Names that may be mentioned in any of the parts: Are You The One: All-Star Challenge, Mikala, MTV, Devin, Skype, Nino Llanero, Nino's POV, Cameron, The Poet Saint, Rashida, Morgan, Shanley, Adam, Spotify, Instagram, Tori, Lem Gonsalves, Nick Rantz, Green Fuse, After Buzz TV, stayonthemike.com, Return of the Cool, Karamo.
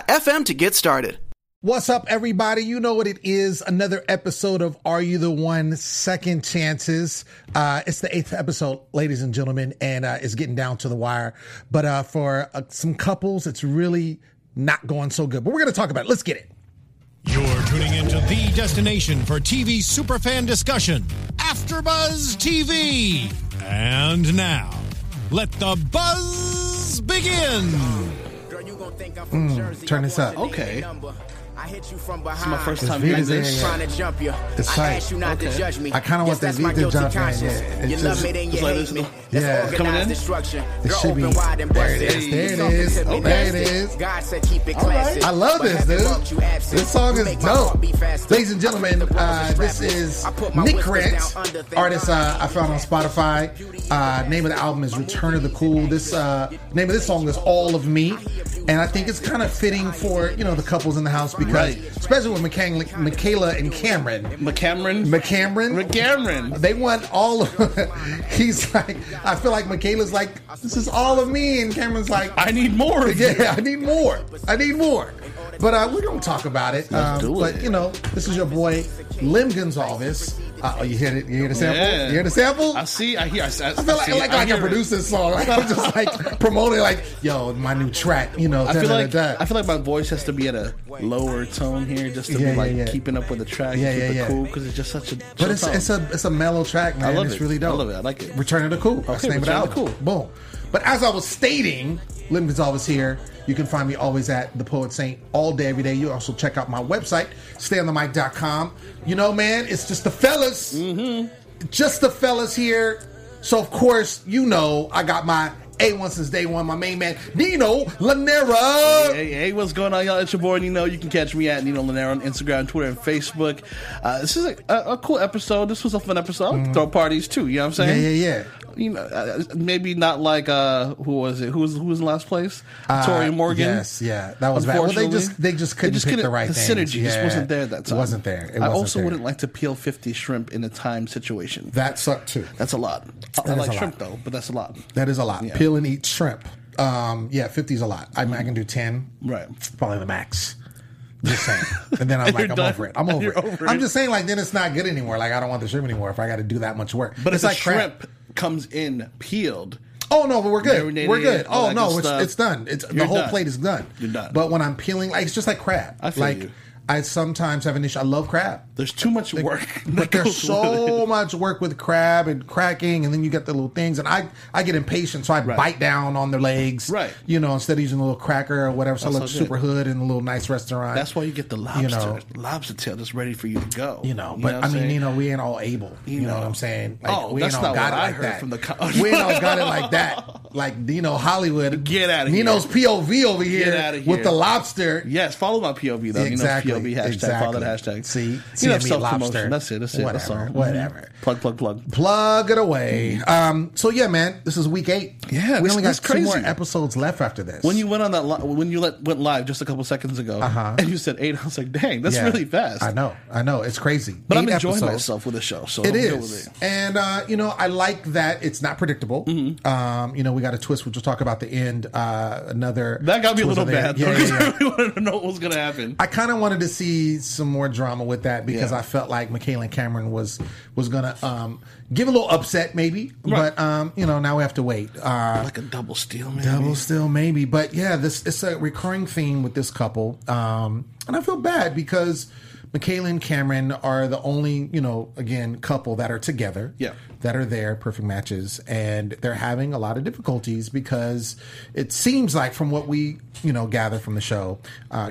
to get started. What's up, everybody? You know what it is. Another episode of Are You The One? Second Chances. It's the 8th episode, ladies and gentlemen, and it's getting down to the wire. But for some couples, it's really not going so good. But we're going to talk about it. Let's get it. You're tuning into the destination for TV superfan discussion, After Buzz TV. And now, let the buzz begin. Turn this up. Okay. It's my first time doing this. It's tight. Okay. I kind of want that beat to jump in. Yeah. It's just like this. Yeah. Coming in. It should be. There it is. Oh, there it is. All right. I love this, dude. This song is dope. Ladies and gentlemen, this is Nick Rantz, artist I found on Spotify. Name of the album is Return of the Cool. This name of this song is All of Me. And I think it's kind of fitting for, you know, the couples in the house because, especially with Mikala and Cameron. McCameron. They want all of it. He's like, I feel like Mikala's like, this is all of me. And Cameron's like, I need more. Yeah, I need more. But we're going to talk about it. But, you know, this is your boy, Lem Gonsalves. Oh, you hear it? You hear the sample? Yeah. You hear the sample? I feel like I can produce this song. Like, I'm just like promoting, like, yo, my new track. You know, I feel like my voice has to be at a lower tone here just to be like keeping up with the track. Yeah. Cool, because it's just such a. But it's a mellow track, man. I love it. It's really dope. I love it. I like it. Return of the Cool. Okay, Return of the Cool. Boom. But as I was stating, Lem Gonsalves here. You can find me always at The Poet Saint all day, every day. You also check out my website, stayonthemike.com. You know, man, it's just the fellas. Mm-hmm. Just the fellas here. So, of course, you know, I got my A1 since day one, my main man, Nino Llanero. Hey, what's going on, y'all? It's your boy, Nino. You can catch me at Nino Llanero on Instagram, Twitter, and Facebook. This is a cool episode. This was a fun episode. Mm-hmm. Throw parties, too. You know what I'm saying? Yeah. You know, maybe not like who was it? Who was in last place? Tori, Morgan. Yes, yeah, that was bad. Well, they just couldn't pick the right thing. The synergy just wasn't there that time. Wouldn't like to peel 50 shrimp in a time situation. That sucked too. That's a lot. I like shrimp though, but that's a lot. That is a lot. Yeah. Peel and eat shrimp. 50 is a lot. I mean, I can do 10. Right, probably the max. Just saying. And then I'm like, I'm over it. I'm just saying, like, then it's not good anymore. Like, I don't want the shrimp anymore if I got to do that much work. But it's like shrimp comes in peeled. Oh no, but we're good. We're good. Oh no, it's done. The whole plate is done. You're done. But when I'm peeling, like, it's just like crab. I feel like you. I sometimes have an issue. I love crab. There's too much work. But there's so much work with crab and cracking, and then you get the little things. And I get impatient, so I bite down on their legs. Right. You know, instead of using a little cracker or whatever. So I look super hood in a little nice restaurant. That's why you get the lobster. You know, lobster tail that's ready for you to go. You know, but we ain't all able. You know what I'm saying? Like, we ain't all got it like that. We ain't all got it like that. Like, you know, Hollywood. Get out of here. Nino's POV over here with the lobster. Yes, follow my POV though. Exactly. Follow that hashtag. See, you know, self-promotion. That's it. Whatever. Plug it away. So yeah, man, this is week 8. Yeah, we only got 2 more episodes left after this. When you went on that, went live just a couple seconds ago, and you said 8, I was like, dang, that's really fast. I know, it's crazy. But I'm enjoying myself with the show, so it is. And you know, I like that it's not predictable. Mm-hmm. You know, we got a twist, which we'll talk about the end. Another that got me a little bad because I really wanted to know what was going to happen. I kind of wanted. wanted to see some more drama with that because I felt like Mikala and Cameron was gonna give a little upset maybe, but you know, now we have to wait. Like a double steal, maybe. But yeah, this it's a recurring theme with this couple, and I feel bad because Mikala and Cameron are the only, you know, again, couple that are together, that are there, perfect matches, and they're having a lot of difficulties because it seems like from what we, you know, gather from the show,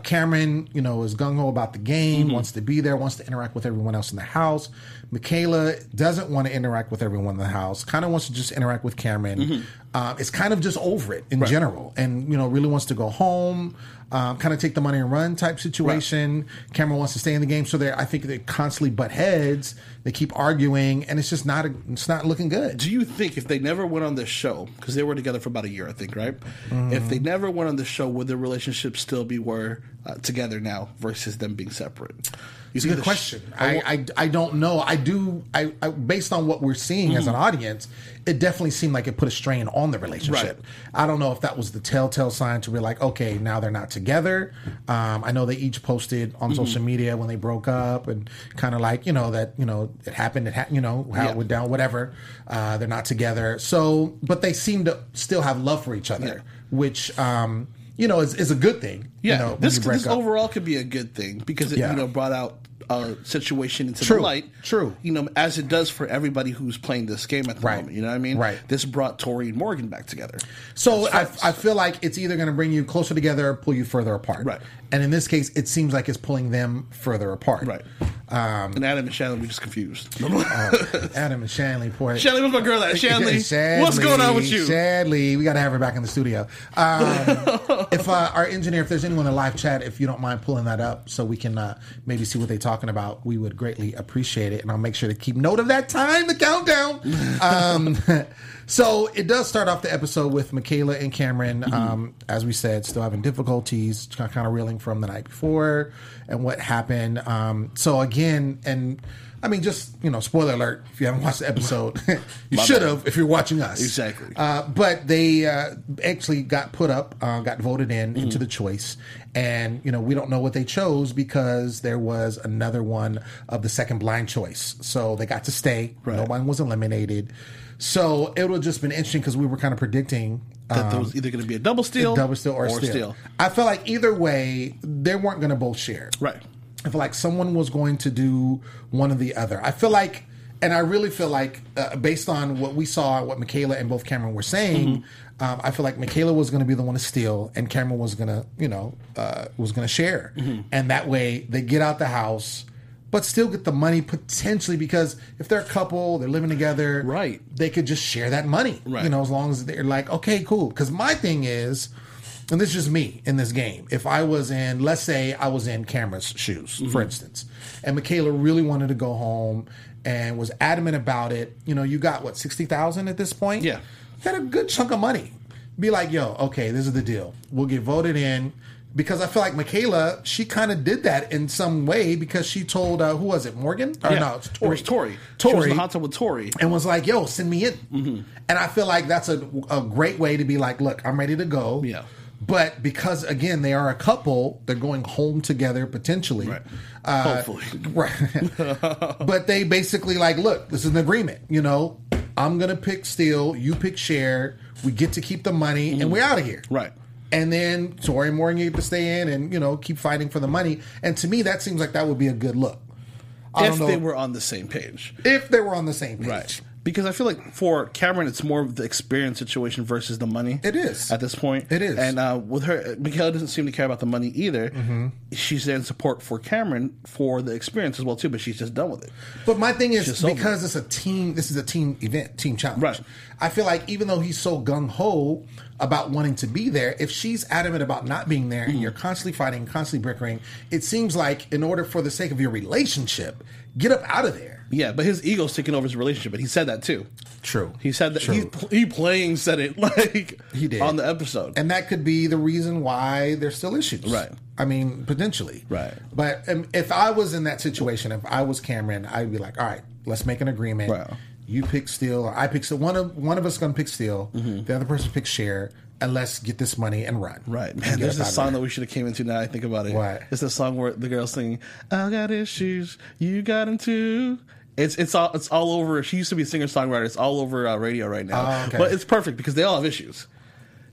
Cameron, you know, is gung-ho about the game, wants to be there, wants to interact with everyone else in the house. Mikala doesn't want to interact with everyone in the house, kind of wants to just interact with Cameron. It's kind of just over it in general, and, you know, really wants to go home. Kind of take the money and run type situation. Right. Cameron wants to stay in the game, so they I think they constantly butt heads. They keep arguing, and it's just not a, it's not looking good. Do you think if they never went on this show, because they were together for about a year, I think, right? If they never went on this show, would their relationship still be were together now versus them being separate? It's a good question. I don't know. I based on what we're seeing as an audience, it definitely seemed like it put a strain on the relationship. I don't know if that was the telltale sign to be like, okay, now they're not together. I know they each posted on social media when they broke up and kind of like, you know, that, you know, it happened, you know, how it went down, whatever. They're not together. So, but they seem to still have love for each other, which... you know, is a good thing. You know, this overall could be a good thing because it, you know, brought out a situation into the light. You know, as it does for everybody who's playing this game at the moment. You know what I mean? This brought Tori and Morgan back together. So I feel like it's either going to bring you closer together or pull you further apart. And in this case, it seems like it's pulling them further apart. And Adam and Shanley were just confused. Adam and Shanley, boy. Shanley, what's my girl at? Shanley, what's going on with you? Shanley, we got to have her back in the studio. If our engineer, if there's anyone in the live chat, if you don't mind pulling that up so we can maybe see what they're talking about, we would greatly appreciate it. And I'll make sure to keep note of that time, the countdown. So it does start off the episode with Mikala and Cameron, as we said, still having difficulties, kind of reeling from the night before and what happened. So again, and I mean, just, you know, spoiler alert, if you haven't watched the episode, you should have if you're watching us. Exactly. But they actually got put up, got voted in into the choice. And, you know, we don't know what they chose because there was another one of the second blind choice. So they got to stay. No one was eliminated. So it would have just been interesting because we were kind of predicting that there was either going to be a double steal or a steal. I felt like either way, they weren't going to both share. I feel like someone was going to do one or the other. I feel like, and I really feel like, based on what we saw, what Mikala and both Cameron were saying, I feel like Mikala was going to be the one to steal, and Cameron was going to, you know, was going to share. And that way, they get out the house, but still get the money potentially because if they're a couple, they're living together, they could just share that money, you know, as long as they're like, okay, cool. Because my thing is, and this is just me in this game, if I was in, let's say I was in Cameron's shoes, for instance, and Mikala really wanted to go home and was adamant about it, you know, you got, what, $60,000 at this point? You got a good chunk of money. Be like, yo, okay, this is the deal. We'll get voted in. Because I feel like Mikala, she kind of did that in some way because she told, who was it, Morgan? Or no, it's Tori. It was Tori. She was in the hot tub with Tori. And was like, yo, send me in. And I feel like that's a great way to be like, look, I'm ready to go. But because, again, they are a couple, they're going home together potentially. Hopefully. But they basically like, look, this is an agreement. You know, I'm going to pick steal, you pick share, we get to keep the money, and we're out of here. And then Tori and Morgan get to stay in and, you know, keep fighting for the money. And to me, that seems like that would be a good look. If they were on the same page. If they were on the same page. Because I feel like for Cameron, it's more of the experience situation versus the money. It is. At this point. It is. And with her, Mikala doesn't seem to care about the money either. She's there in support for Cameron for the experience as well, too, but she's just done with it. But my thing is, because it's a team, this is a team event, team challenge. I feel like even though he's so gung-ho about wanting to be there, if she's adamant about not being there and you're constantly fighting, constantly bickering, it seems like in order for the sake of your relationship, get up out of there. Yeah, but his ego's taking over his relationship, and he said that too. He said that. He playing said it like he did on the episode, and that could be the reason why there's still issues. I mean, potentially. But if I was in that situation, if I was Cameron, I'd be like, all right, let's make an agreement. You pick steal, or I pick steal. One of us gonna pick steal. The other person picks share. and let's get this money and run. Right. Man, there's this song that we should have came into now I think about it. What? It's the song where the girl's singing, I got issues, you got them too. It's all over. She used to be a singer-songwriter. It's all over radio right now. Oh, okay. But it's perfect because they all have issues.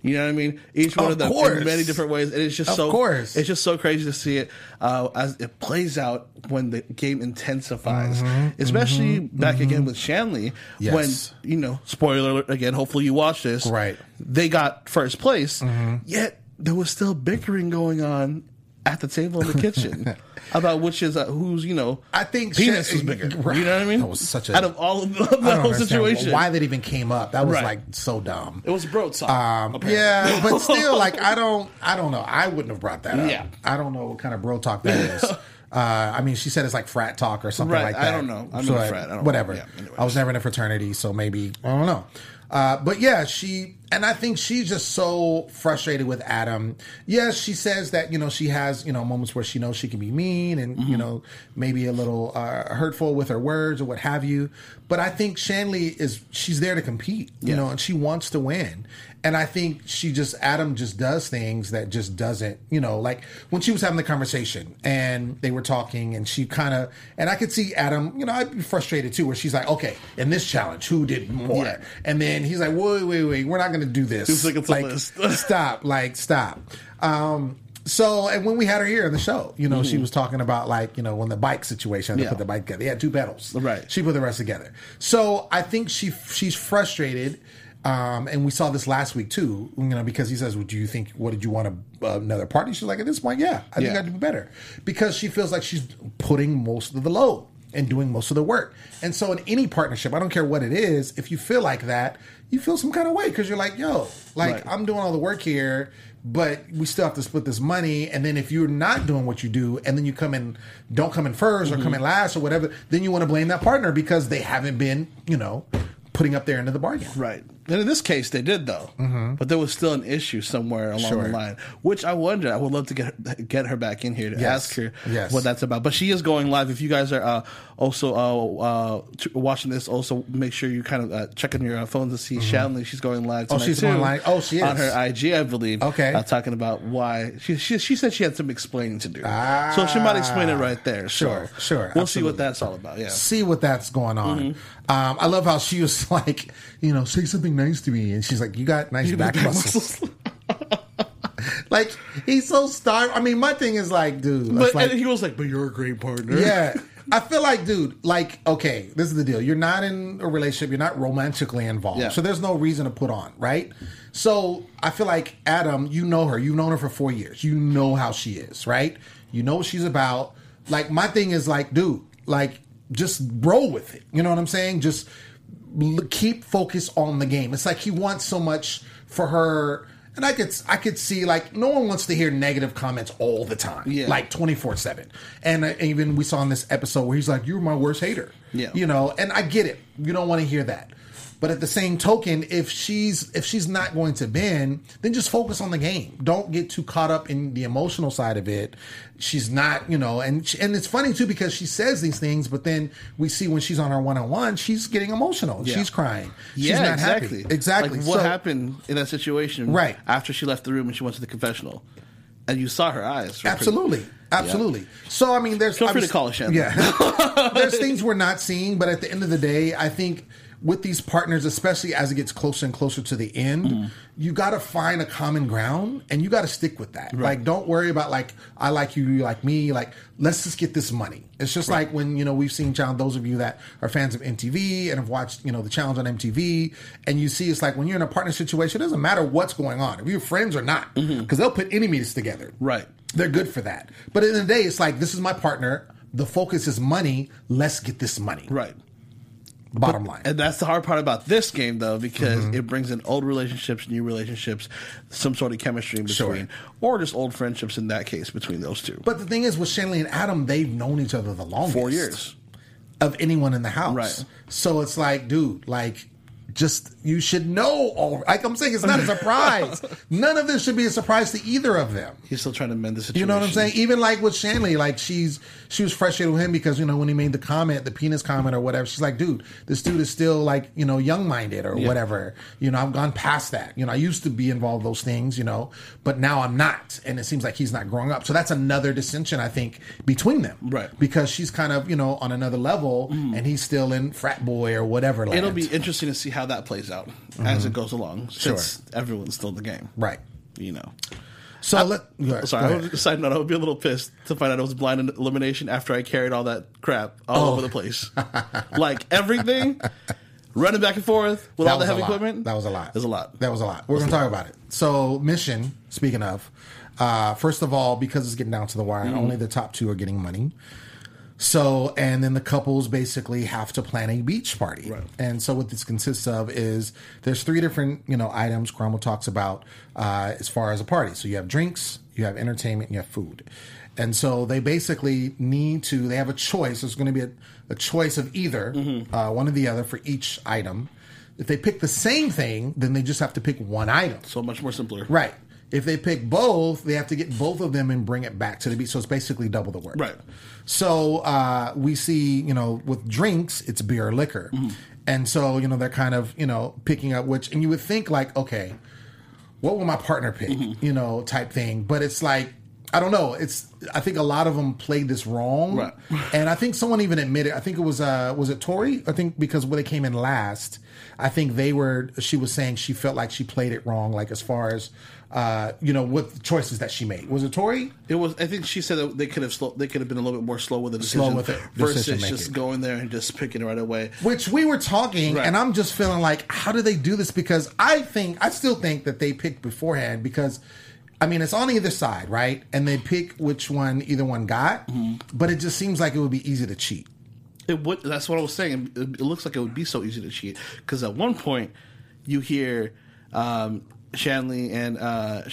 You know what I mean? Each one of them in many different ways. And it's just it's just so crazy to see it as it plays out when the game intensifies. Mm-hmm, especially back again with Shanley. Yes. When, you know, spoiler alert again, hopefully you watch this. Right. They got first place, yet there was still bickering going on at the table in the kitchen about which is who's, you know, I think penis was bigger. Right. You know what I mean? That was such a... Out of all of the whole situation. Why that even came up. That was like so dumb. It was a bro talk. Yeah, but still, like, I don't know. I wouldn't have brought that up. Yeah. I don't know what kind of bro talk that is. I mean, she said it's like frat talk or something like that. I don't know. I'm so in a frat. I don't whatever. Know. Yeah, anyway. I was never in a fraternity, so maybe, I don't know. But yeah, I think she's just so frustrated with Adam. Yes, she says that, you know, she has, you know, moments where she knows she can be mean and, you know, maybe a little hurtful with her words or what have you. But I think Shanley she's there to compete, you know, and she wants to win. And I think Adam just does things that just doesn't, you know, like when she was having the conversation and they were talking and she kind of, and I could see Adam, you know, I'd be frustrated too, where she's like, okay, in this challenge, who did more? Yeah. And then he's like, wait, we're not going to do this. It's like it's a list. Stop. So, and when we had her here in the show, you know, she was talking about, like, you know, when the bike situation, they put the bike together. They had two pedals. Right. She put the rest together. So I think she's frustrated. And we saw this last week too, you know, because he says, well, what did you want another party? She's like, at this point, I think I'd do better, because she feels like she's putting most of the load and doing most of the work. And so in any partnership, I don't care what it is, if you feel like that, you feel some kind of way, because you're like, I'm doing all the work here, but we still have to split this money. And then if you're not doing what you do, and then you don't come in first or come in last or whatever, then you want to blame that partner because they haven't been, you know, putting up their end of the bargain. Right. And in this case, they did, though. Mm-hmm. But there was still an issue somewhere along the line, which I would love to get her back in here to ask her what that's about. But she is going live. If you guys are also watching this, also make sure you kind of check on your phone to see Shanley. She's going live tonight. Oh, she's going live? Oh, she is. On her IG, I believe. Okay. Talking about why. She said she had some explaining to do. Ah, so she might explain it right there. Sure. We'll see what that's all about. Yeah. See what that's going on. Mm-hmm. I love how she was like, you know, say something nice to me, and she's like, you got nice back muscles. Like, he's so starved. I mean, my thing is like, dude. And he was like, but you're a great partner. Yeah. I feel like, dude, like, okay, this is the deal. You're not in a relationship. You're not romantically involved. Yeah. So there's no reason to put on, right? So I feel like, Adam, you know her. You've known her for 4 years. You know how she is, right? You know what she's about. Like, my thing is like, dude, like, just roll with it. You know what I'm saying? Just keep focus on the game. It's like he wants so much for her. And I could see, like, no one wants to hear negative comments all the time, like 24/7. And even we saw in this episode where he's like, "You're my worst hater," you know. And I get it; you don't want to hear that. But at the same token, if she's not going to bend, then just focus on the game. Don't get too caught up in the emotional side of it. She's not, you know, and it's funny too, because she says these things, but then we see when she's on her one-on-one, she's getting emotional. Yeah. She's crying. She's not happy. Exactly. Like, what happened in that situation? Right. After she left the room and she went to the confessional, and you saw her eyes. Absolutely. Yeah. So I mean, there's feel free to call it Shanley. Yeah. There's things we're not seeing, but at the end of the day, I think, with these partners, especially as it gets closer and closer to the end, you got to find a common ground and you got to stick with that. Right. Like, don't worry about, like, I like you, you like me. Like, let's just get this money. It's just like when, you know, we've seen, John, those of you that are fans of MTV and have watched, you know, the challenge on MTV, and you see it's like when you're in a partner situation, it doesn't matter what's going on, if you're friends or not, because they'll put enemies together. Right. They're good for that. But at the end of the day, it's like, this is my partner. The focus is money. Let's get this money. Right. Bottom line. And that's the hard part about this game, though, because it brings in old relationships, new relationships, some sort of chemistry in between, or just old friendships in that case between those two. But the thing is, with Shanley and Adam, they've known each other the longest. 4 years. Of anyone in the house. Right. So it's like, dude, like, just, you should know all. Like I'm saying, it's not a surprise. None of this should be a surprise to either of them. He's still trying to mend the situation. You know what I'm saying? Even like with Shanley, like, she's she was frustrated with him because, you know, when he made the comment, the penis comment or whatever, she's like, dude, this dude is still like, you know, young-minded or whatever. You know, I've gone past that. You know, I used to be involved in those things, you know, but now I'm not. And it seems like he's not growing up. So that's another dissension, I think, between them. Right. Because she's kind of, you know, on another level and he's still in frat boy or whatever. It'll be interesting to see how that plays out as it goes along. Since everyone's still in the game. Right. You know. So side note, I would be a little pissed to find out it was blind elimination after I carried all that crap all over the place. Like everything, running back and forth with all the heavy equipment. That was a lot. It was a lot. That was a lot. We're going to talk about it. So Mission, speaking of, first of all, because it's getting down to the wire, only the top two are getting money. So, and then the couples basically have to plan a beach party. Right. And so what this consists of is there's three different, you know, items Karamo talks about as far as a party. So you have drinks, you have entertainment, and you have food. And so they basically need to, they have a choice. There's going to be a choice of either one or the other for each item. If they pick the same thing, then they just have to pick one item. So much more simpler. Right. If they pick both, they have to get both of them and bring it back to the beach. So it's basically double the work. Right. So we see, you know, with drinks, it's beer or liquor. And so, you know, they're kind of, you know, picking up which, and you would think like, okay, what will my partner pick, you know, type thing. But it's like, I don't know. It's, I think a lot of them played this wrong. Right. And I think someone even admitted, I think it was it Tori? I think because when they came in last, I think they were, she was saying she felt like she played it wrong. Like as far as, you know, what choices that she made. Was it Tori? It was. I think she said that they could have been a little bit more slow with the decision, versus just going there and just picking it right away. Which we were talking, and I'm just feeling like, how do they do this? Because I still think that they picked beforehand because, I mean, it's on either side, right? And they pick which one either one got, but it just seems like it would be easy to cheat. It would. That's what I was saying. It looks like it would be so easy to cheat because at one point you hear. Shanley and Adam.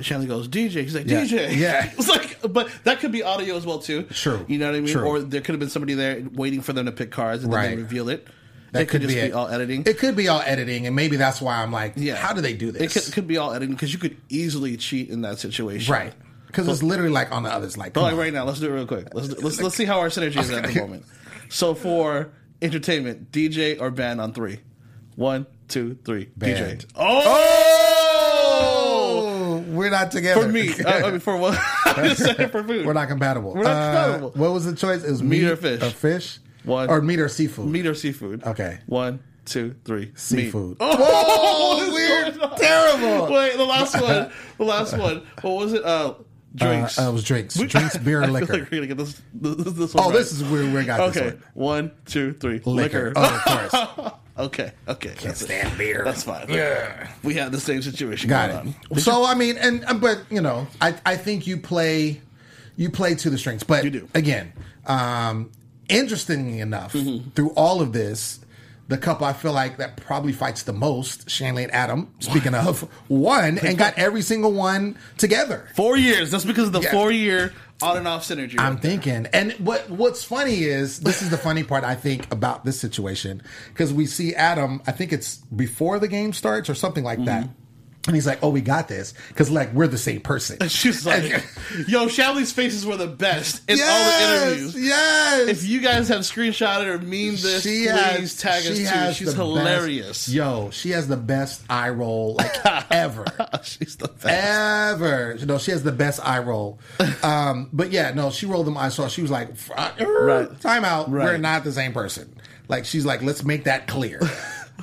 Shanley goes, DJ. He's like, DJ. Yeah. It's like, but that could be audio as well, too. Sure. You know what I mean? True. Or there could have been somebody there waiting for them to pick cards and then they reveal it. That it could just be all editing. It could be all editing, and maybe that's why I'm like, how do they do this? It could be all editing because you could easily cheat in that situation. Right. Because it's literally like on the others. Like right now, let's do it real quick. Let's see how our synergy is at the moment. So for entertainment, DJ or band on three. 1, 2, 3. Band. DJ. Oh! We're not together. For me. I mean, for what? I'm just saying for food. We're not compatible. What was the choice? It was meat or fish. Or meat or seafood. Meat or seafood. Okay. 1, 2, 3. Seafood. Meat. Oh, weird. Terrible. Wait, the last one. What was it? Drinks. It was drinks. Drinks, beer, and liquor. Like we're going to get this one. Oh, right. This is where we got this one. 1, 2, 3. Liquor. Oh, of course. Okay. Can't stand beer. That's fine. Yeah. We have the same situation going on. So, I mean, but, you know, I think you play to the strengths. But, you do. Again, interestingly enough, through all of this, the couple I feel like that probably fights the most, Shanley and Adam, speaking of, won and got every single one together. 4 years. That's because of the 4-year on and off synergy. I'm thinking. And what's funny is, this is the funny part, I think, about this situation. Because we see Adam, I think it's before the game starts or something like that. And he's like, oh, we got this. Because, like, we're the same person. And she's like, yo, Shanley's faces were the best in all the interviews. Yes. If you guys have screenshotted or memed this, please tag us too. She's hilarious. Yo, she has the best eye roll, like, ever. She's the best. Ever. No, she has the best eye roll. But, yeah, no, she rolled them eyes. So she was like, time out. Right. We're not the same person. Like, she's like, let's make that clear.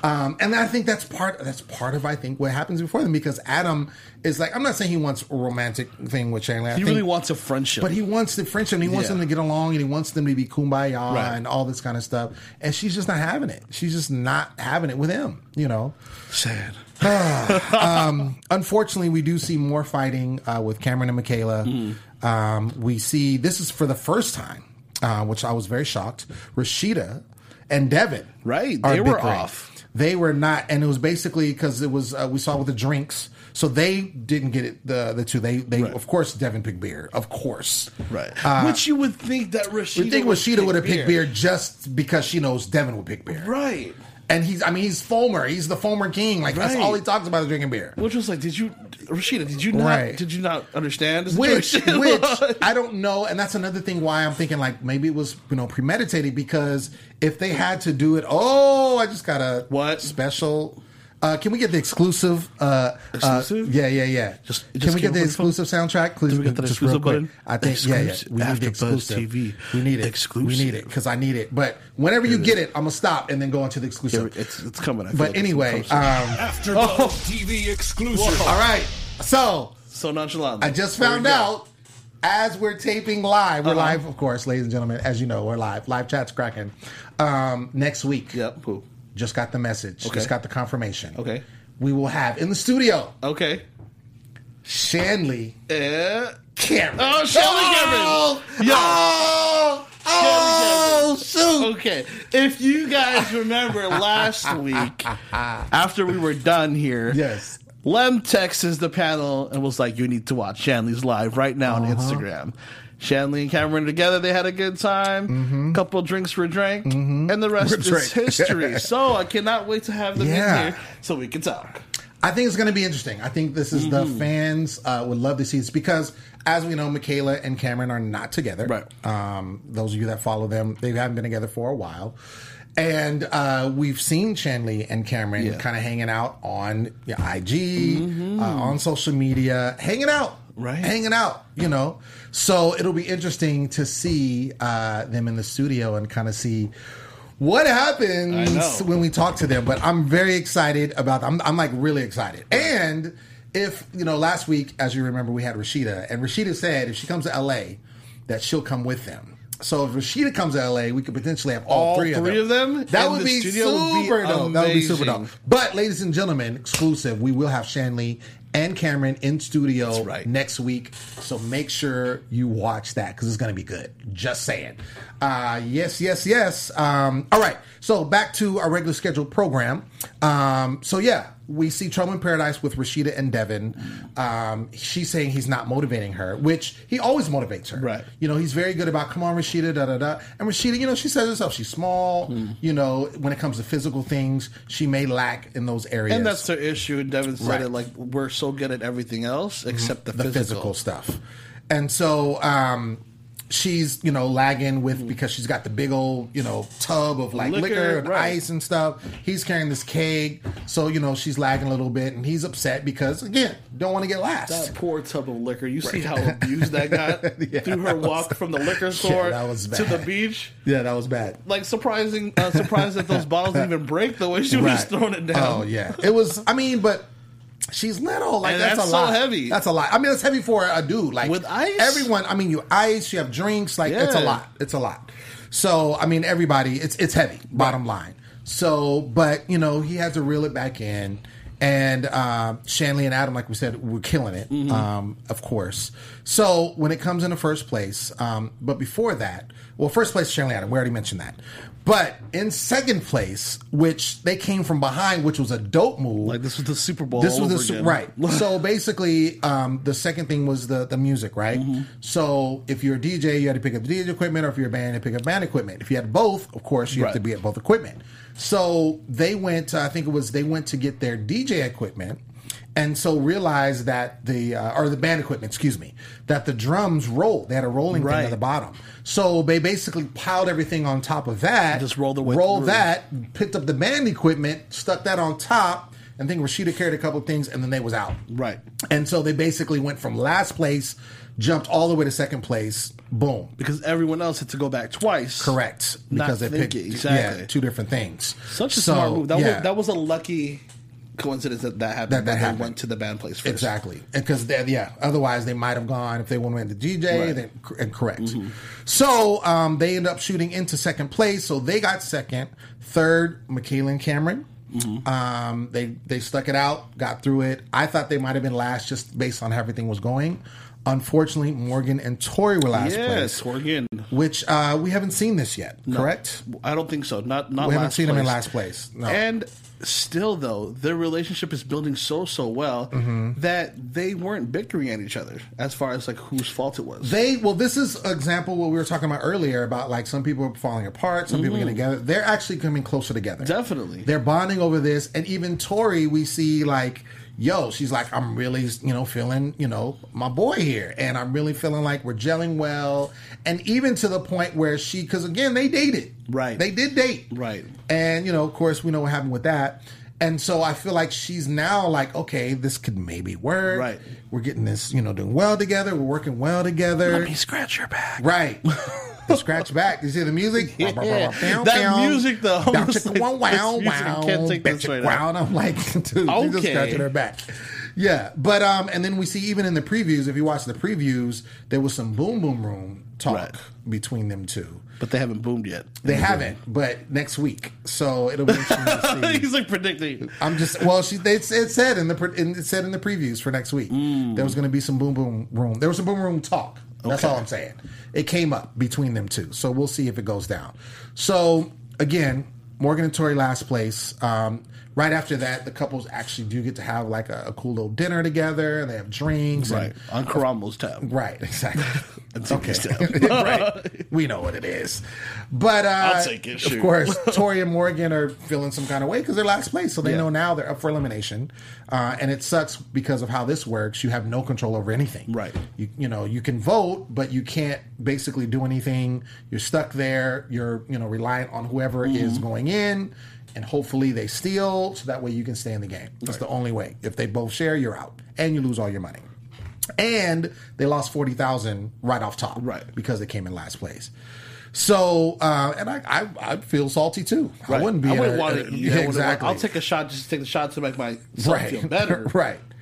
And I think that's part of I think what happens before them, because Adam is like, I'm not saying he wants a romantic thing with Shanley. He really wants a friendship. But he wants the friendship and he wants them to get along and he wants them to be kumbaya and all this kind of stuff. And she's just not having it. She's just not having it with him, you know. Sad. Unfortunately, we do see more fighting with Cameron and Mikala. We see, this is for the first time, which I was very shocked, Rashida and Devin. Right. They were off. They were not, and it was basically because it was we saw with the drinks, so they didn't get it. The two, they of course Devin picked beer, of course, right. Which you would think that Rashida would have picked beer just because she knows Devin would pick beer, right? And he's foamer. He's the foamer king. Like, that's all he talks about is drinking beer. Which was like, did you not understand this situation? Which I don't know. And that's another thing why I'm thinking, like, maybe it was, premeditated, because if they had to do it, I just got a special. Can we get the exclusive? Exclusive? Yeah. Can we get the exclusive soundtrack? Please, did we get the exclusive button? I think, exclusive. We need the exclusive. TV. We need it. Exclusive. We need it, because I need it. But whenever you get it, I'm going to stop and then go into the exclusive. It's coming. But anyway. After Buzz TV exclusive. All right. So nonchalant. I just found out, as we're taping live, we're live, of course, ladies and gentlemen. As you know, we're live. Live chat's cracking. Next week. Yep. Cool. Just got the message. Okay. Just got the confirmation. Okay. We will have in the studio. Okay. Shanley. Cameron. Oh, Shanley Cameron. Yo. Oh, shoot. Okay. If you guys remember last week, after we were done here. Yes. Lem texts the panel and was like, you need to watch Shanley's live right now on Instagram. Shanley and Cameron together, they had a good time. Mm-hmm. Couple drinks were drank, and the rest is history. So I cannot wait to have them in here so we can talk. I think it's going to be interesting. I think this is the fans would love to see this, because, as we know, Mikala and Cameron are not together. Right. Those of you that follow them, they haven't been together for a while. And we've seen Shanley and Cameron kind of hanging out on IG, on social media, hanging out. Right. Hanging out, So it'll be interesting to see them in the studio and kind of see what happens when we talk to them. But I'm very excited about them. I'm like really excited. And if, last week, as you remember, we had Rashida. And Rashida said if she comes to L.A. that she'll come with them. So if Rashida comes to L.A., we could potentially have all three of them. That would be super dope. That would be super dope. But, ladies and gentlemen, exclusive, we will have Shanley and Cameron in studio next week. So make sure you watch that, because it's going to be good. Just saying. Yes. All right. So back to our regular scheduled program. We see Trouble in Paradise with Rashida and Devin. She's saying he's not motivating her, which he always motivates her. Right. He's very good about, come on, Rashida, da-da-da. And Rashida, she says herself, she's small. When it comes to physical things, she may lack in those areas. And that's her issue. And Devin said it, like, we're so good at everything else except the physical stuff. And so she's, lagging with, because she's got the big old, tub of like liquor and ice and stuff. He's carrying this keg. So, she's lagging a little bit, and he's upset because, again, don't want to get last. That poor tub of liquor. You see how abused that got through her walk from the liquor store to the beach? Yeah, that was bad. Like, surprised that those bottles didn't even break the way she was just throwing it down. Oh, yeah. It was, but... she's little. Like, that's a lot. That's so heavy. That's a lot. It's heavy for a dude. Like, with ice? Everyone, you ice, you have drinks. Like, it's a lot. It's a lot. So, everybody, it's heavy, bottom line. So, but, he had to reel it back in. And Shanley and Adam, like we said, were killing it, of course. So, when it comes into first place, but before that, first place, Shanley and Adam, we already mentioned that. But in second place, which they came from behind, which was a dope move. Like, this was the Super Bowl. This was the Super Bowl. Right. So basically, the second thing was the music, right? Mm-hmm. So if you're a DJ, you had to pick up the DJ equipment, or if you're a band, you had to pick up band equipment. If you had both, of course, you have to be at both equipment. So they went, they went to get their DJ equipment. And so realized that the band equipment, that the drums rolled. They had a rolling thing at the bottom. So they basically piled everything on top of that. Just rolled the way through. That, picked up the band equipment, stuck that on top, and I think Rashida carried a couple of things, and then they was out. Right. And so they basically went from last place, jumped all the way to second place, boom. Because everyone else had to go back twice. Correct. Because they picked two different things. Such a smart move. That was a lucky... coincidence that happened. That happened. They went to the band place first. Exactly. Because, otherwise they might have gone, if they went to DJ, then correct. Mm-hmm. So, they end up shooting into second place. So, they got second. Third, Mikala and Cameron. Mm-hmm. They stuck it out, got through it. I thought they might have been last just based on how everything was going. Unfortunately, Morgan and Tori were last place. Yes, Morgan. Which we haven't seen this yet, correct? No, I don't think so. Not we haven't seen them in last place. No. And still, though, their relationship is building so well that they weren't bickering at each other as far as like whose fault it was. This is an example of what we were talking about earlier about like some people are falling apart, some people getting together. They're actually coming closer together. Definitely, they're bonding over this. And even Tori, we see like. Yo, she's like, I'm really, feeling, my boy here. And I'm really feeling like we're gelling well. And even to the point where she, because again, they dated. Right. They did date. Right. And, of course, we know what happened with that. And so I feel like she's now like, okay, this could maybe work. Right. We're getting this, doing well together. We're working well together. Let me scratch your back. Right. The scratch back. You see the music? Yeah. That music, though. Wow. Can't take this right now. I'm like, dude, okay. She's just scratching her back. Yeah. But, and then we see even in the previews, if you watch the previews, there was some boom, boom, room talk between them two. But they haven't boomed yet. They haven't, but next week. So it'll be interesting to see. He's like predicting. It said in the previews for next week. There was going to be some boom, boom, room. There was some boom, room talk. That's all I'm saying. It came up between them two. So we'll see if it goes down. So, again, Morgan and Tori last place. Right after that, the couples actually do get to have like a cool little dinner together. And they have drinks. Right. On Karamo's tab. Right, exactly. Right. We know what it is. But, I'll take it, of course, Tori and Morgan are feeling some kind of way because they're last place. So they know now they're up for elimination. And it sucks because of how this works. You have no control over anything. Right. You can vote, but you can't basically do anything. You're stuck there. You're, reliant on whoever is going in. And hopefully they steal, so that way you can stay in the game. That's the only way. If they both share, you're out. And you lose all your money. And they lost $40,000 right off top. Right. Because they came in last place. So, and I feel salty too. Right. I wouldn't want it. I'll take a shot, just take the shot to make myself feel better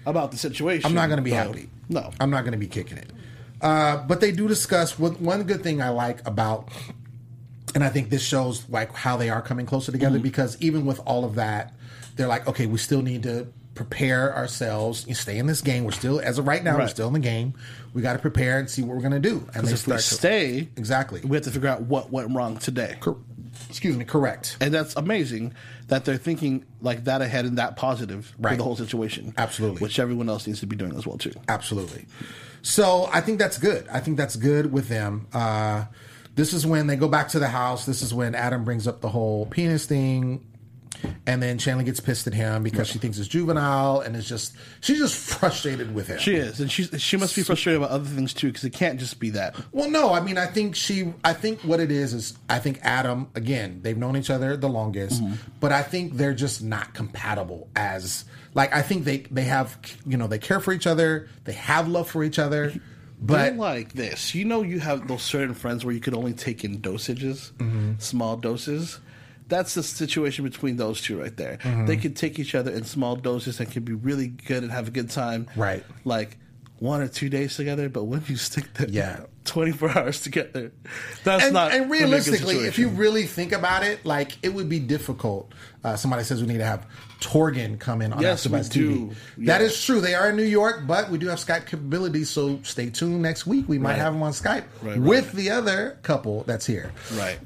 about the situation. I'm not going to be happy. No. I'm not going to be kicking it. But they do discuss, one good thing I like about... And I think this shows like how they are coming closer together because even with all of that, they're like, okay, we still need to prepare ourselves. You stay in this game. We're still, as of right now, we're still in the game. We got to prepare and see what we're going to do. And they we have to figure out what went wrong today. Correct. And that's amazing that they're thinking like that ahead and that positive for the whole situation. Absolutely. Which everyone else needs to be doing as well too. Absolutely. So I think that's good. I think that's good with them. This is when they go back to the house. This is when Adam brings up the whole penis thing. And then Shanley gets pissed at him because she thinks it's juvenile. And it's just, she's just frustrated with him. She is. And she must be frustrated about other things too because it can't just be that. Well, no. I mean, I think what it is I think Adam, again, they've known each other the longest. But I think they're just not compatible as, like, I think they have, they care for each other. They have love for each other. But like this, you have those certain friends where you could only take in dosages, small doses. That's the situation between those two right there. They could take each other in small doses and can be really good and have a good time. Right. Like 1 or 2 days together, but when you stick that 24 hours together, that's not realistically, if you really think about it, like it would be difficult. Somebody says we need to have Torgan come in on After Buzz TV. That is true. They are in New York, but we do have Skype capabilities, so stay tuned next week. We might have them on Skype with the other couple that's here. Right.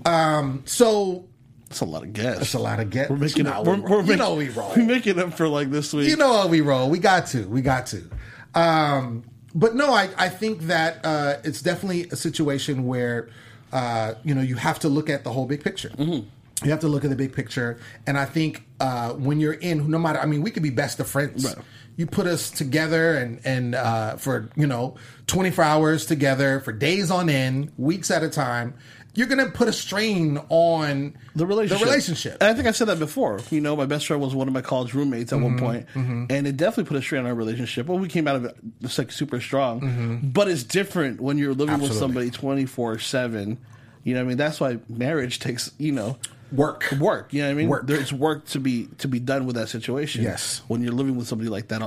So that's a lot of guests. We're making up. We're making up for like this week. You know how we roll. We got to. But no, I think that it's definitely a situation where, you have to look at the whole big picture. You have to look at the big picture. And I think when you're in, no matter, I mean, we could be best of friends. Right. You put us together and for, 24 hours together, for days on end, weeks at a time. You're going to put a strain on the relationship. And I think I said that before. My best friend was one of my college roommates at one point, and it definitely put a strain on our relationship. Well, we came out of it just like super strong, but it's different when you're living with somebody 24/7. You know what I mean? That's why marriage takes, work. You know what I mean? Work. There's work to be done with that situation. Yes. When you're living with somebody like that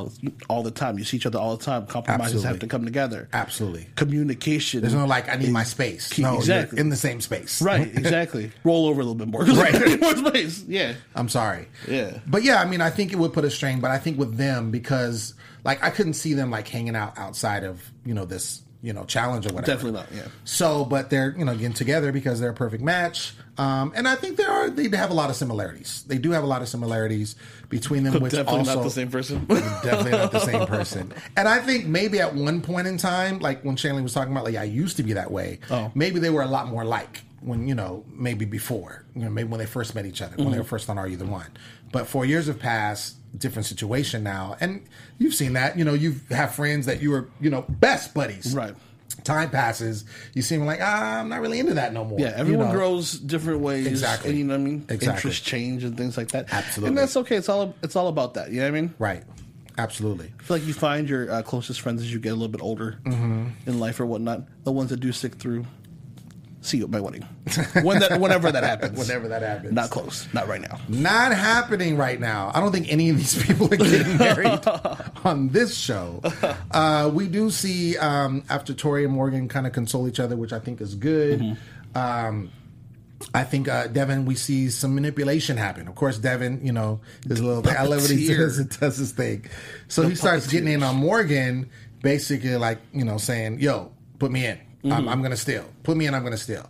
all the time, you see each other all the time. Compromises Absolutely. Have to come together. Absolutely. Communication. There's no like I need my space. No, exactly. You're in the same space. Right. Exactly. Roll over a little bit more. Right. More space. Yeah. I'm sorry. Yeah. But yeah, I mean, I think it would put a strain. But I think with them, because like I couldn't see them like hanging out outside of this. Challenge or whatever. Definitely not, yeah. So, but they're, getting together because they're a perfect match. And I think they have a lot of similarities. They do have a lot of similarities between them, which definitely also... Definitely not the same person. And I think maybe at one point in time, like when Shanley was talking about, like, I used to be that way. Oh. Maybe they were a lot more like when, maybe before. Maybe when they first met each other, when they were first on Are You The One. But 4 years have passed, different situation now. And you've seen that, you have friends that you were, best buddies. Right. Time passes. You seem like, I'm not really into that no more. Yeah, everyone grows different ways. Exactly. And, exactly. Interests change and things like that. Absolutely. And that's okay. It's all about that. You know what I mean? Right. Absolutely. I feel like you find your closest friends as you get a little bit older in life or whatnot. The ones that do stick through. See you at my wedding. Whenever that happens. Whenever that happens. Not close. Not right now. Not happening right now. I don't think any of these people are getting married on this show. We do see, after Tori and Morgan kind of console each other, which I think is good. Mm-hmm. I think Devin, we see some manipulation happen. Of course, Devin, is a little... I love what he does his thing. So he starts getting in on Morgan, basically like, saying, yo, put me in. Mm-hmm. I'm going to steal. Put me in, I'm going to steal.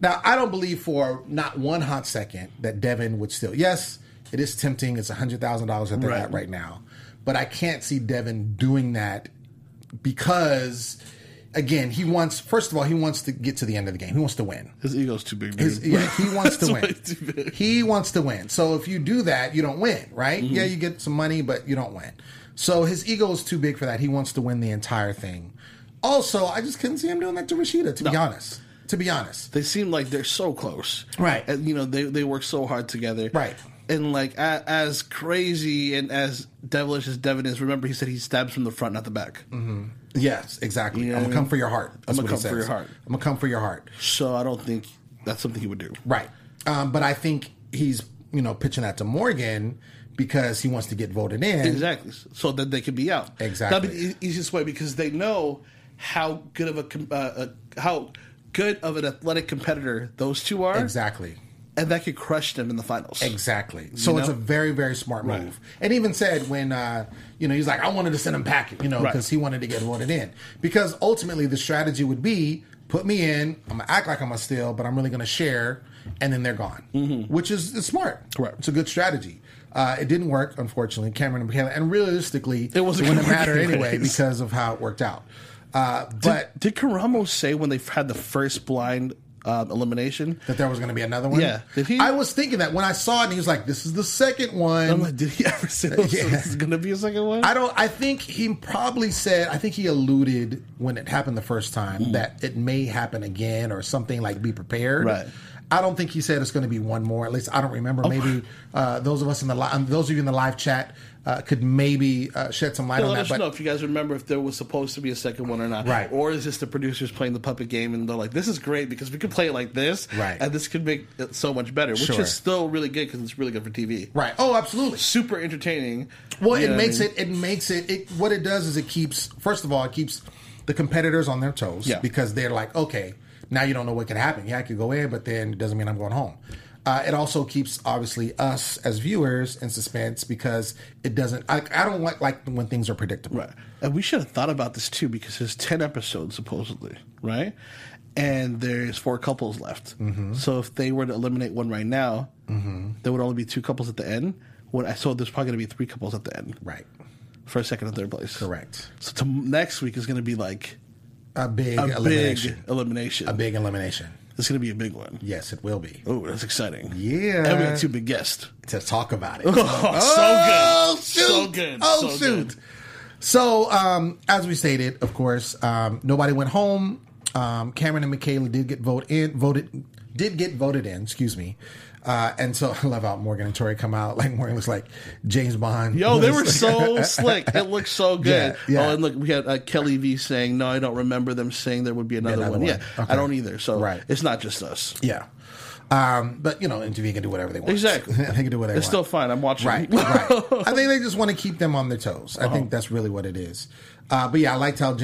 Now, I don't believe for not one hot second that Devin would steal. Yes, it is tempting. It's $100,000 that they're at right now. But I can't see Devin doing that because, again, he wants to get to the end of the game. He wants to win. His ego's too big. He wants to win. He wants to win. So if you do that, you don't win, right? Mm-hmm. Yeah, you get some money, but you don't win. So his ego is too big for that. He wants to win the entire thing. Also, I just couldn't see him doing that to Rashida, to be honest. They seem like they're so close. Right. And, they work so hard together. Right. And, like, as crazy and as devilish as Devin is, remember he said he stabs from the front, not the back. Mm-hmm. Yes, exactly. I'm going to come for your heart. That's what he says. I'm going to come for your heart. So I don't think that's something he would do. Right. But I think he's, pitching that to Morgan because he wants to get voted in. Exactly. So that they could be out. Exactly. That'd be the easiest way because they know... how good of an athletic competitor those two are. Exactly. And that could crush them in the finals. Exactly. So it's a very, very smart move. Right. And even said when, he's like, I wanted to send him packing, because he wanted to get voted in. Because ultimately the strategy would be, put me in, I'm going to act like I'm going to steal, but I'm really going to share, and then they're gone. Mm-hmm. Which is smart. Right. It's a good strategy. It didn't work, unfortunately, Cameron and Mikala. And realistically, it wouldn't matter anyway because of how it worked out. But did Karamo say when they had the first blind elimination that there was going to be another one? Yeah, I was thinking that when I saw it, and he was like, "This is the second one." I'm like, did he ever say this is going to be a second one? I don't. I think he probably said. I think he alluded when it happened the first time that it may happen again or something like be prepared. Right. I don't think he said it's going to be one more. At least I don't remember. Oh. Maybe those of you in the live chat. Could maybe shed some light on that. Let us know if you guys remember if there was supposed to be a second one or not. Right. Or is this the producers playing the puppet game and they're like, this is great because we could play it like this. Right. And this could make it so much better, which is still really good because it's really good for TV. Right. Oh, absolutely. Super entertaining. Well, what it does is it keeps, first of all, it keeps the competitors on their toes because they're like, okay, now you don't know what could happen. Yeah, I could go in, but then it doesn't mean I'm going home. It also keeps, obviously, us as viewers in suspense because it doesn't... I don't like when things are predictable. Right. And we should have thought about this, too, because there's 10 episodes, supposedly, right? And there's 4 couples left. Mm-hmm. So if they were to eliminate one right now, there would only be 2 couples at the end. So there's probably going to be 3 couples at the end. Right. For a second and third place. Correct. So next week is going to be like... A big elimination. It's going to be a big one. Yes, it will be. Oh, that's exciting. Yeah. And we have 2 big guests. To talk about it. Oh, so good. So good. Oh, so shoot. Good. So, as we stated, of course, nobody went home. Cameron and Mikala did get voted in, excuse me. And so I love how Morgan and Tori come out. Like Morgan looks like James Bond. Yo, they were so slick. It looked so good. Yeah, yeah. Oh, and look, we had Kelly V saying, "No, I don't remember them saying there would be another one." Yeah, okay. I don't either. So it's not just us. Yeah. But, you know, MTV can do whatever they want. Exactly. They can do whatever they want. It's still fun. I'm watching. Right, right. I think they just want to keep them on their toes. I think that's really what it is. But yeah, I liked how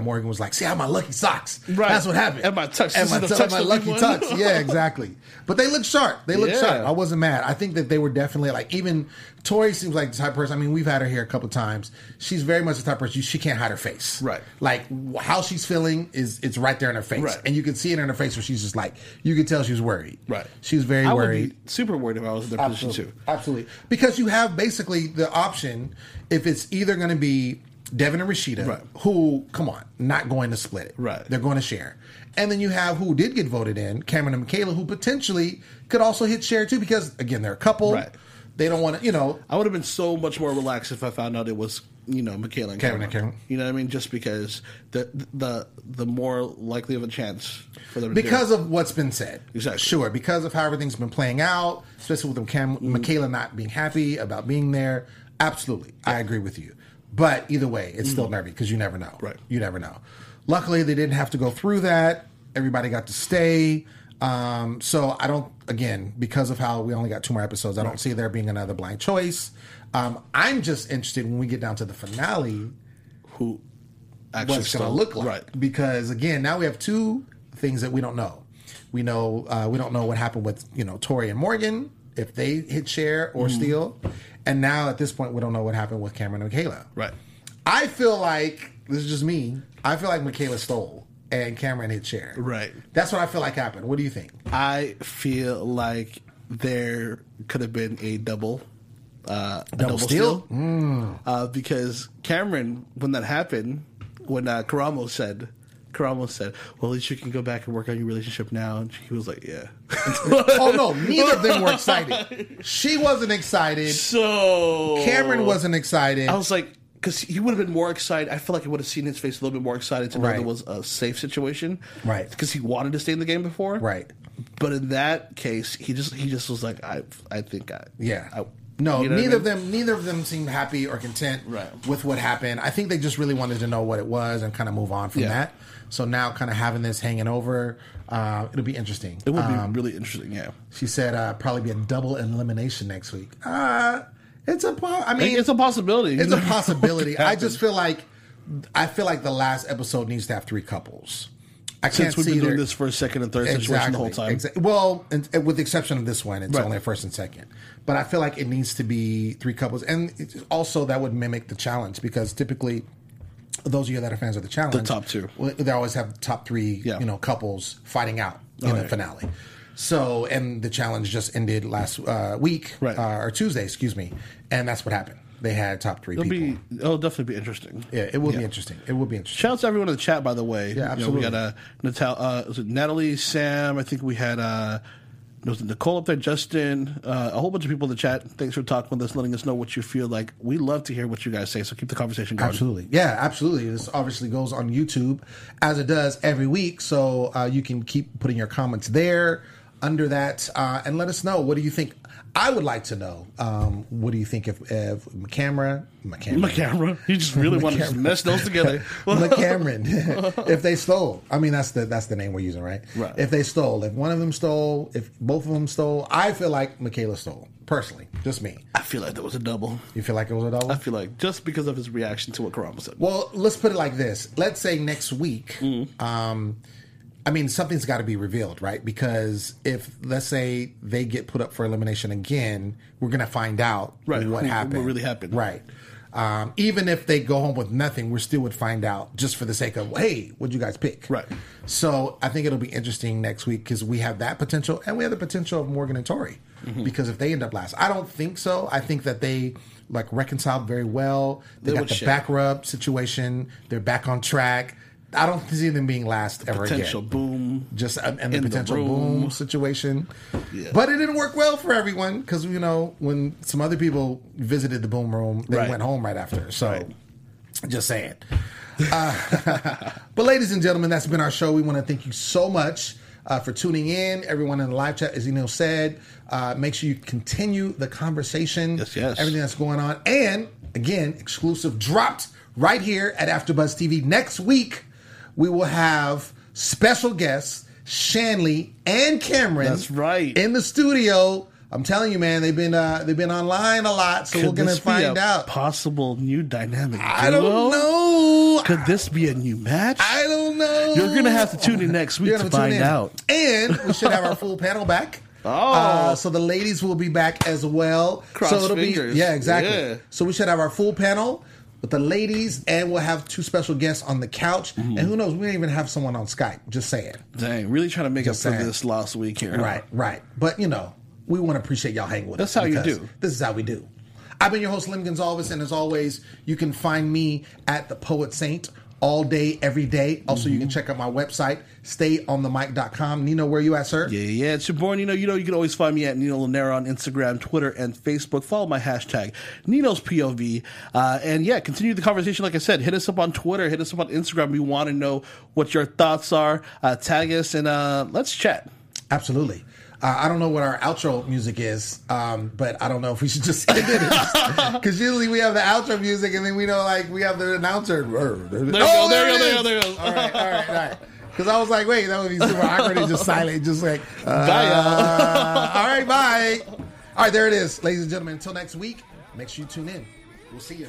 Morgan was like, see, I have my lucky socks. Right. That's what happened. And my tux. And my lucky tux. Yeah, exactly. But they look sharp. They look sharp. I wasn't mad. I think that they were definitely like, even Tori seems like the type of person. I mean, we've had her here a couple of times. She's very much the type of person, she can't hide her face. Right. Like, how she's feeling, it's right there in her face. Right. And you can see it in her face where she's just like, you can tell she's worried. Right. She's very worried. I would be super worried if I was in their position too. Absolutely. Because you have basically the option, if it's either going to be Devin and Rashida, right, who, come on, not going to split it. Right. They're going to share. And then you have who did get voted in, Cameron and Mikala, who potentially could also hit share too, because, again, they're a couple. Right. They don't want to, you know. I would have been so much more relaxed if I found out it was, you know, Mikala and Cameron. You know what I mean? Just because the more likely of a chance for them to because of what's been said. Exactly. Sure. Because of how everything's been playing out, especially with them Mikala not being happy about being there. Absolutely. Yeah. I agree with you. But either way, it's still nervy because you never know. Right. You never know. Luckily, they didn't have to go through that. Everybody got to stay. So I don't, again, because of how we only got 2 more episodes, I don't see there being another blind choice. I'm just interested when we get down to the finale, who actually what's going to look like. Right. Because, again, now we have 2 things that we don't know. We don't know what happened with, you know, Tori and Morgan, if they hit share or steal. And now, at this point, we don't know what happened with Cameron and Mikala. Right. I feel like, this is just me, I feel like Mikala stole and Cameron hit share. Right. That's what I feel like happened. What do you think? I feel like there could have been a double steal? Because Cameron, when that happened, when Karamo said, well, at least you can go back and work on your relationship now. And he was like, yeah. Oh, no. Neither of them were excited. She wasn't excited. So Cameron wasn't excited. I was like, because he would have been more excited. I feel like I would have seen his face a little bit more excited to know there was a safe situation. Right. Because he wanted to stay in the game before. Right. But in that case, he just was like, neither of them seemed happy or content with what happened. I think they just really wanted to know what it was and kind of move on from that. So now kind of having this hanging over, it'll be interesting. It would be really interesting, yeah. She said probably be a double elimination next week. It's a possibility. It's a possibility. I just feel like the last episode needs to have 3 couples. We've been doing this first, second, and third situation the whole time. Exactly. Well, and with the exception of this one, it's only first and second. But I feel like it needs to be 3 couples. And also that would mimic the challenge, because typically those of you that are fans of the challenge, the top 2, they always have top 3 couples fighting out in the finale. So, and the challenge just ended last week, or Tuesday, excuse me. And that's what happened. They had top 3 people. It'll definitely be interesting. Yeah, it will be interesting. It will be interesting. Shout out to everyone in the chat, by the way. Yeah, absolutely. We got Natalie, Sam. I think we had Nicole up there, Justin, a whole bunch of people in the chat. Thanks for talking with us, letting us know what you feel like. We love to hear what you guys say, so keep the conversation going. Absolutely. Yeah, absolutely. This obviously goes on YouTube, as it does every week, so you can keep putting your comments there under that, and let us know, what do you think? I would like to know, what do you think if McCamera? You just really want to mesh those together. McCameron, if they stole. I mean, that's the name we're using, right? Right. If they stole, if one of them stole, if both of them stole, I feel like Mikala stole, personally. Just me. I feel like there was a double. You feel like it was a double? I feel like, just because of his reaction to what Karamo said. Well, let's put it like this. Let's say next week, I mean, something's got to be revealed, right? Because if, let's say, they get put up for elimination again, we're going to find out what happened. What really happened. Right. Even if they go home with nothing, we still would find out just for the sake of, hey, what'd you guys pick? Right. So I think it'll be interesting next week because we have that potential, and we have the potential of Morgan and Tori because if they end up last. I don't think so. I think that they reconciled very well. They got the back rub situation. They're back on track. I don't see them being last ever again. Potential boom. Just and the potential boom situation. Yeah. But it didn't work well for everyone because, you know, when some other people visited the boom room, they went home right after. So, just saying. But ladies and gentlemen, that's been our show. We want to thank you so much for tuning in. Everyone in the live chat, as Nino said, make sure you continue the conversation. Yes. Everything that's going on. And, again, exclusive dropped right here at AfterBuzz TV next week. We will have special guests Shanley, and Cameron. That's right. In the studio. I'm telling you, man, they've been online a lot, so we're gonna find out. Could this be a possible new dynamic duo? I don't know. Could this be a new match? I don't know. You're gonna have to tune in next week to find out. And we should have our full panel back. Oh, so the ladies will be back as well. Cross fingers. Yeah, exactly. Yeah. So we should have our full panel with the ladies, and we'll have two special guests on the couch. Mm-hmm. And who knows, we may even have someone on Skype. Just saying. Dang, really trying to make up for this last week here. Right, right. But you know. We want to appreciate y'all hanging with us. That's how you do. This is how we do. I've been your host, Lem Gonsalves, and as always, you can find me at The Poet Saint all day, every day. Also, you can check out my website, stayonthemike.com. Nino, where you at, sir? Yeah. It's your boy, Nino. You know, you can always find me at Nino Llanero on Instagram, Twitter, and Facebook. Follow my hashtag, Nino's POV. And yeah, continue the conversation. Like I said, hit us up on Twitter. Hit us up on Instagram. We want to know what your thoughts are. Tag us, and let's chat. Absolutely. I don't know what our outro music is, but I don't know if we should just end it. Because usually we have the outro music, and then we know, like, we have the announcer. There you go. All right. Because I was like, wait, that would be super awkward and just silent. Just like, all right, bye. All right, there it is, ladies and gentlemen. Until next week, make sure you tune in. We'll see you.